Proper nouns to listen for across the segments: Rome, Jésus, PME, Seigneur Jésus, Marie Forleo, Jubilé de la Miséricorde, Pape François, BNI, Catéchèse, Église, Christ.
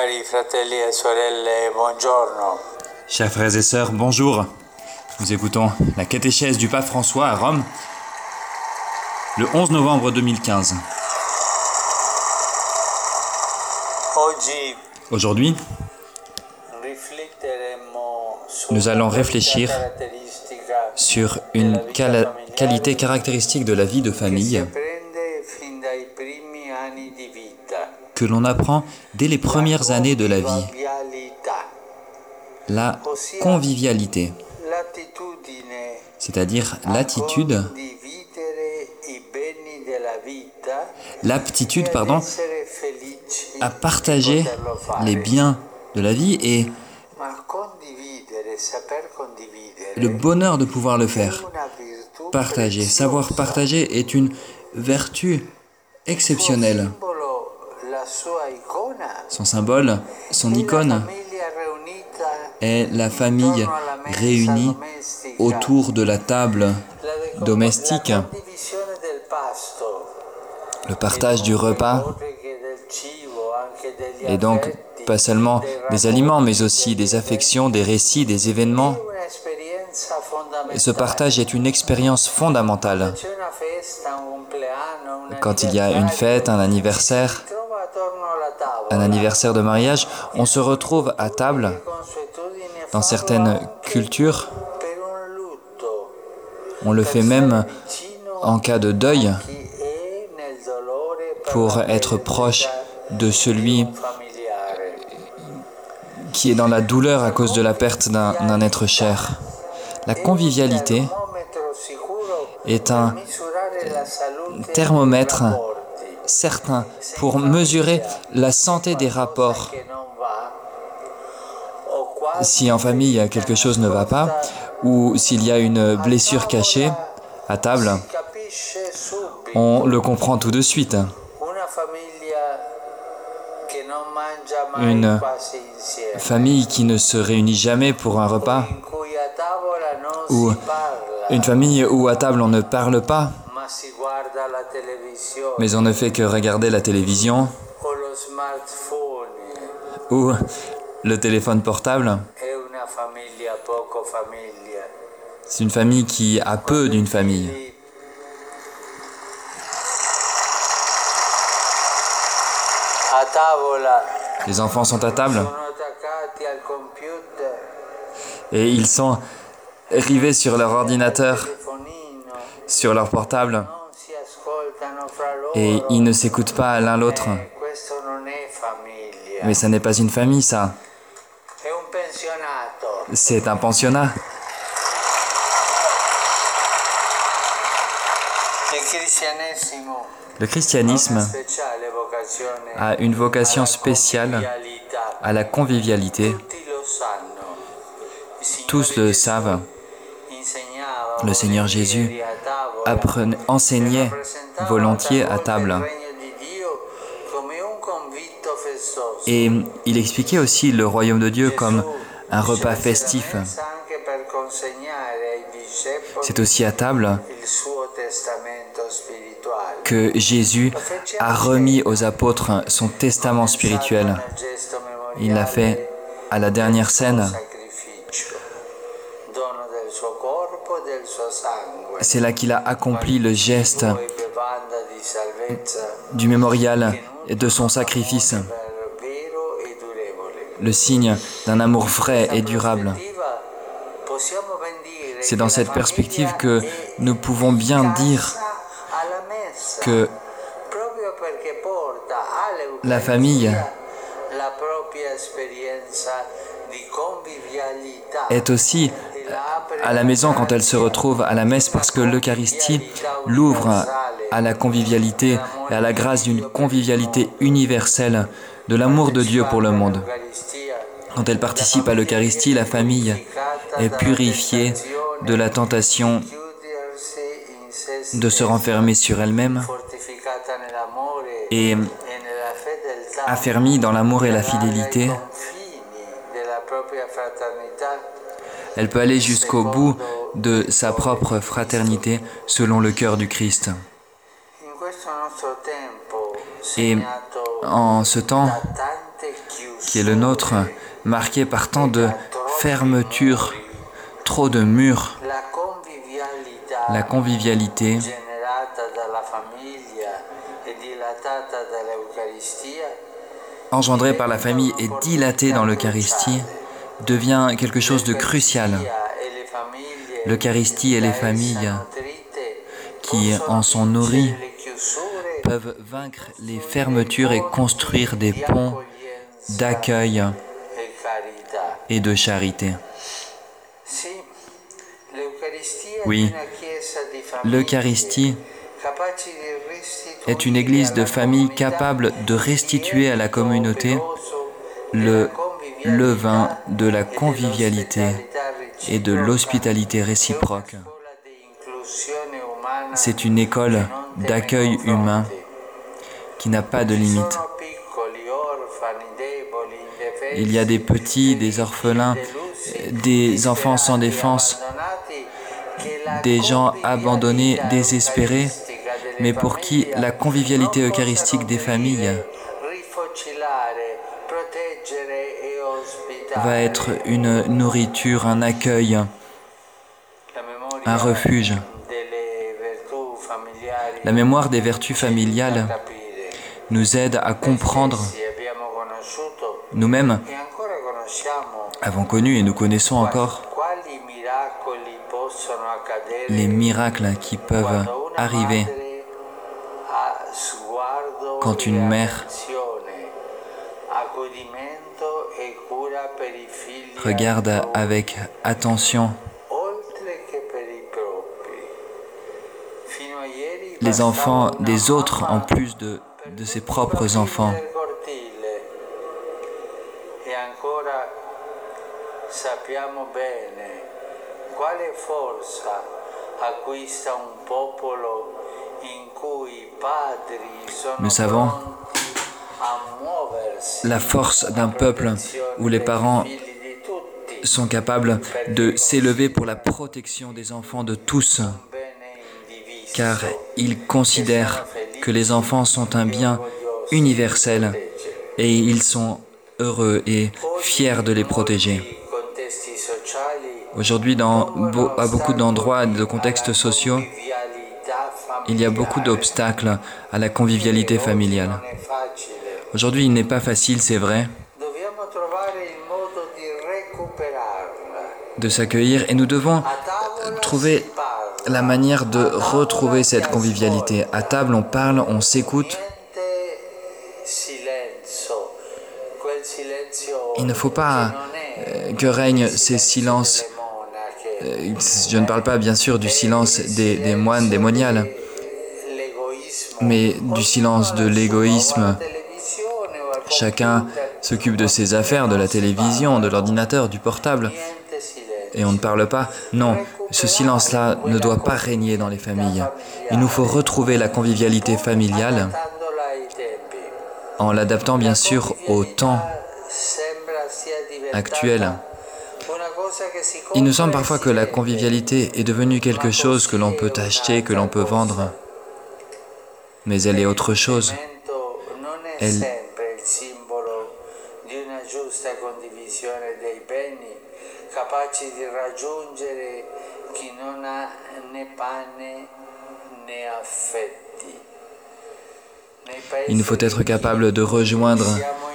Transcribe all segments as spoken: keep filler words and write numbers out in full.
Cari fratelli e sorelle, buongiorno. Chers frères et sœurs, bonjour. Nous écoutons la catéchèse du Pape François à Rome, le onze novembre deux mille quinze. Aujourd'hui, nous allons réfléchir sur une cala- qualité caractéristique de la vie de famille que l'on apprend dès les premières années de la vie, la convivialité, c'est-à-dire l'attitude, l'aptitude, pardon, à partager les biens de la vie et le bonheur de pouvoir le faire. Partager, savoir partager est une vertu exceptionnelle. Son symbole, son icône, est la famille réunie autour de la table domestique. Le partage du repas, et donc pas seulement des aliments, mais aussi des affections, des récits, des événements. Et ce partage est une expérience fondamentale. Quand il y a une fête, un anniversaire, un anniversaire de mariage, on se retrouve à table, dans certaines cultures. On le fait même en cas de deuil, pour être proche de celui qui est dans la douleur à cause de la perte d'un, d'un être cher. La convivialité est un thermomètre certain pour mesurer la santé des rapports. Si en famille quelque chose ne va pas, ou s'il y a une blessure cachée à table, on le comprend tout de suite. Une famille qui ne se réunit jamais pour un repas, ou une famille où à table on ne parle pas, mais on ne fait que regarder la télévision ou le téléphone portable, c'est une famille qui a peu d'une famille. Les enfants sont à table et ils sont rivés sur leur ordinateur, sur leur portable, et ils ne s'écoutent pas l'un l'autre. Mais ça n'est pas une famille, ça. C'est un pensionnat. Le christianisme a une vocation spéciale à la convivialité. Tous le savent. Le Seigneur Jésus enseignait volontiers à table. Et il expliquait aussi le royaume de Dieu comme un repas festif. C'est aussi à table que Jésus a remis aux apôtres son testament spirituel. Il l'a fait à la dernière scène. C'est là qu'il a accompli le geste du mémorial et de son sacrifice, le signe d'un amour vrai et durable. C'est dans cette perspective que nous pouvons bien dire que la famille est aussi à la maison quand elle se retrouve à la messe, parce que l'Eucharistie l'ouvre à la convivialité et à la grâce d'une convivialité universelle, de l'amour de Dieu pour le monde. Quand elle participe à l'Eucharistie, la famille est purifiée de la tentation de se renfermer sur elle-même et affermie dans l'amour et la fidélité. Elle peut aller jusqu'au bout de sa propre fraternité selon le cœur du Christ. Et en ce temps qui est le nôtre, marqué par tant de fermeture, trop de murs. La convivialité engendrée par la famille et dilatée dans l'Eucharistie devient quelque chose de crucial. L'Eucharistie et les familles qui en sont nourries peuvent vaincre les fermetures et construire des ponts d'accueil et de charité. Oui, l'Eucharistie est une église de famille capable de restituer à la communauté le levain de la convivialité et de l'hospitalité réciproque. C'est une école d'accueil humain qui n'a pas de limite. Il y a des petits, des orphelins, des enfants sans défense, des gens abandonnés, désespérés, mais pour qui la convivialité eucharistique des familles va être une nourriture, un accueil, un refuge. La mémoire des vertus familiales nous aide à comprendre nous-mêmes, avons connu et nous connaissons encore les miracles qui peuvent arriver quand une mère regarde avec attention les enfants des autres en plus de, de ses propres enfants. Nous savons la force d'un peuple où les parents sont capables de s'élever pour la protection des enfants de tous, car ils considèrent que les enfants sont un bien universel et ils sont heureux et fiers de les protéger. Aujourd'hui, dans, à beaucoup d'endroits, de contextes sociaux, il y a beaucoup d'obstacles à la convivialité familiale. Aujourd'hui, il n'est pas facile, c'est vrai, de s'accueillir et nous devons trouver la manière de retrouver cette convivialité. À table, on parle, on s'écoute. Il ne faut pas que règnent ces silences. Je ne parle pas bien sûr du silence des, des moines, des moniales, mais du silence de l'égoïsme. Chacun s'occupe de ses affaires, de la télévision, de l'ordinateur, du portable, et on ne parle pas. Non, ce silence-là ne doit pas régner dans les familles. Il nous faut retrouver la convivialité familiale en l'adaptant bien sûr au temps actuel. Il nous semble parfois que la convivialité est devenue quelque chose que l'on peut acheter, que l'on peut vendre, mais elle est autre chose. Elle Il nous faut être capable de rejoindre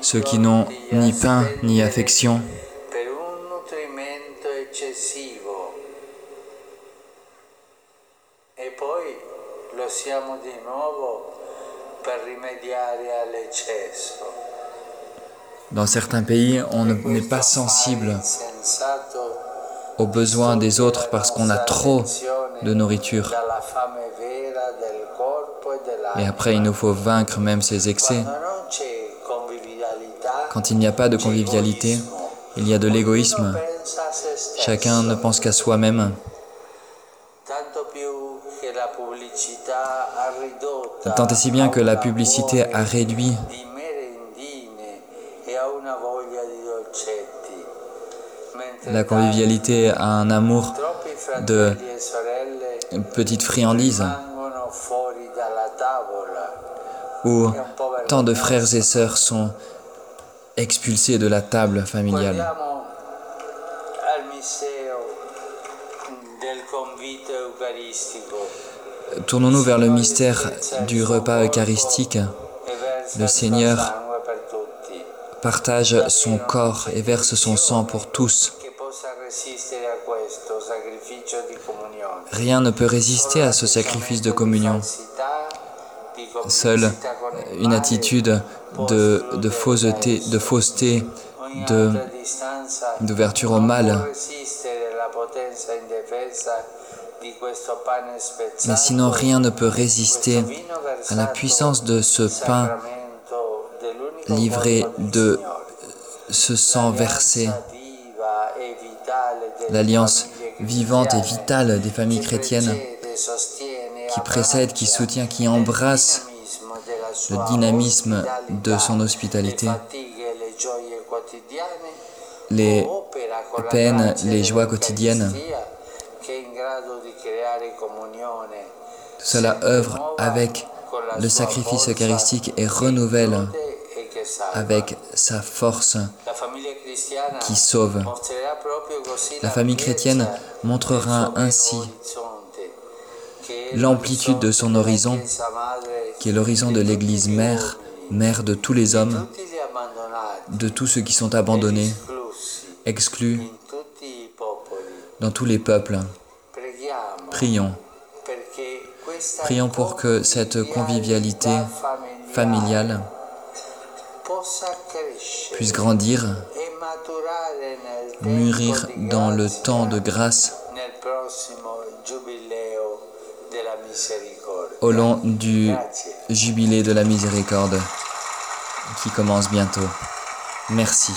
ceux qui n'ont ni pain ni affection . Dans certains pays, on n'est pas sensible aux besoins des autres parce qu'on a trop de nourriture. Et après, il nous faut vaincre même ces excès. Quand il n'y a pas de convivialité, il y a de l'égoïsme. Chacun ne pense qu'à soi-même. Tant et si bien que la publicité a réduit la convivialité à un amour de petites friandises, où tant de frères et sœurs sont expulsé de la table familiale. Tournons-nous vers le mystère du repas eucharistique. Le Seigneur partage son corps et verse son sang pour tous. Rien ne peut résister à ce sacrifice de communion. Seule une attitude de, de fausseté, de fausseté, de, d'ouverture au mal. Mais sinon, rien ne peut résister à la puissance de ce pain livré, de ce sang versé, l'alliance vivante et vitale des familles chrétiennes qui précède, qui soutient, qui embrasse le dynamisme de son hospitalité, les peines, les joies quotidiennes. Tout cela œuvre avec le sacrifice eucharistique et renouvelle avec sa force qui sauve. La famille chrétienne montrera ainsi l'amplitude de son horizon, qui est l'horizon de l'Église mère, mère de tous les hommes, de tous ceux qui sont abandonnés, exclus, dans tous les peuples. Prions. Prions pour que cette convivialité familiale puisse grandir, mûrir dans le temps de grâce au long du Jubilé de la Miséricorde qui commence bientôt. Merci.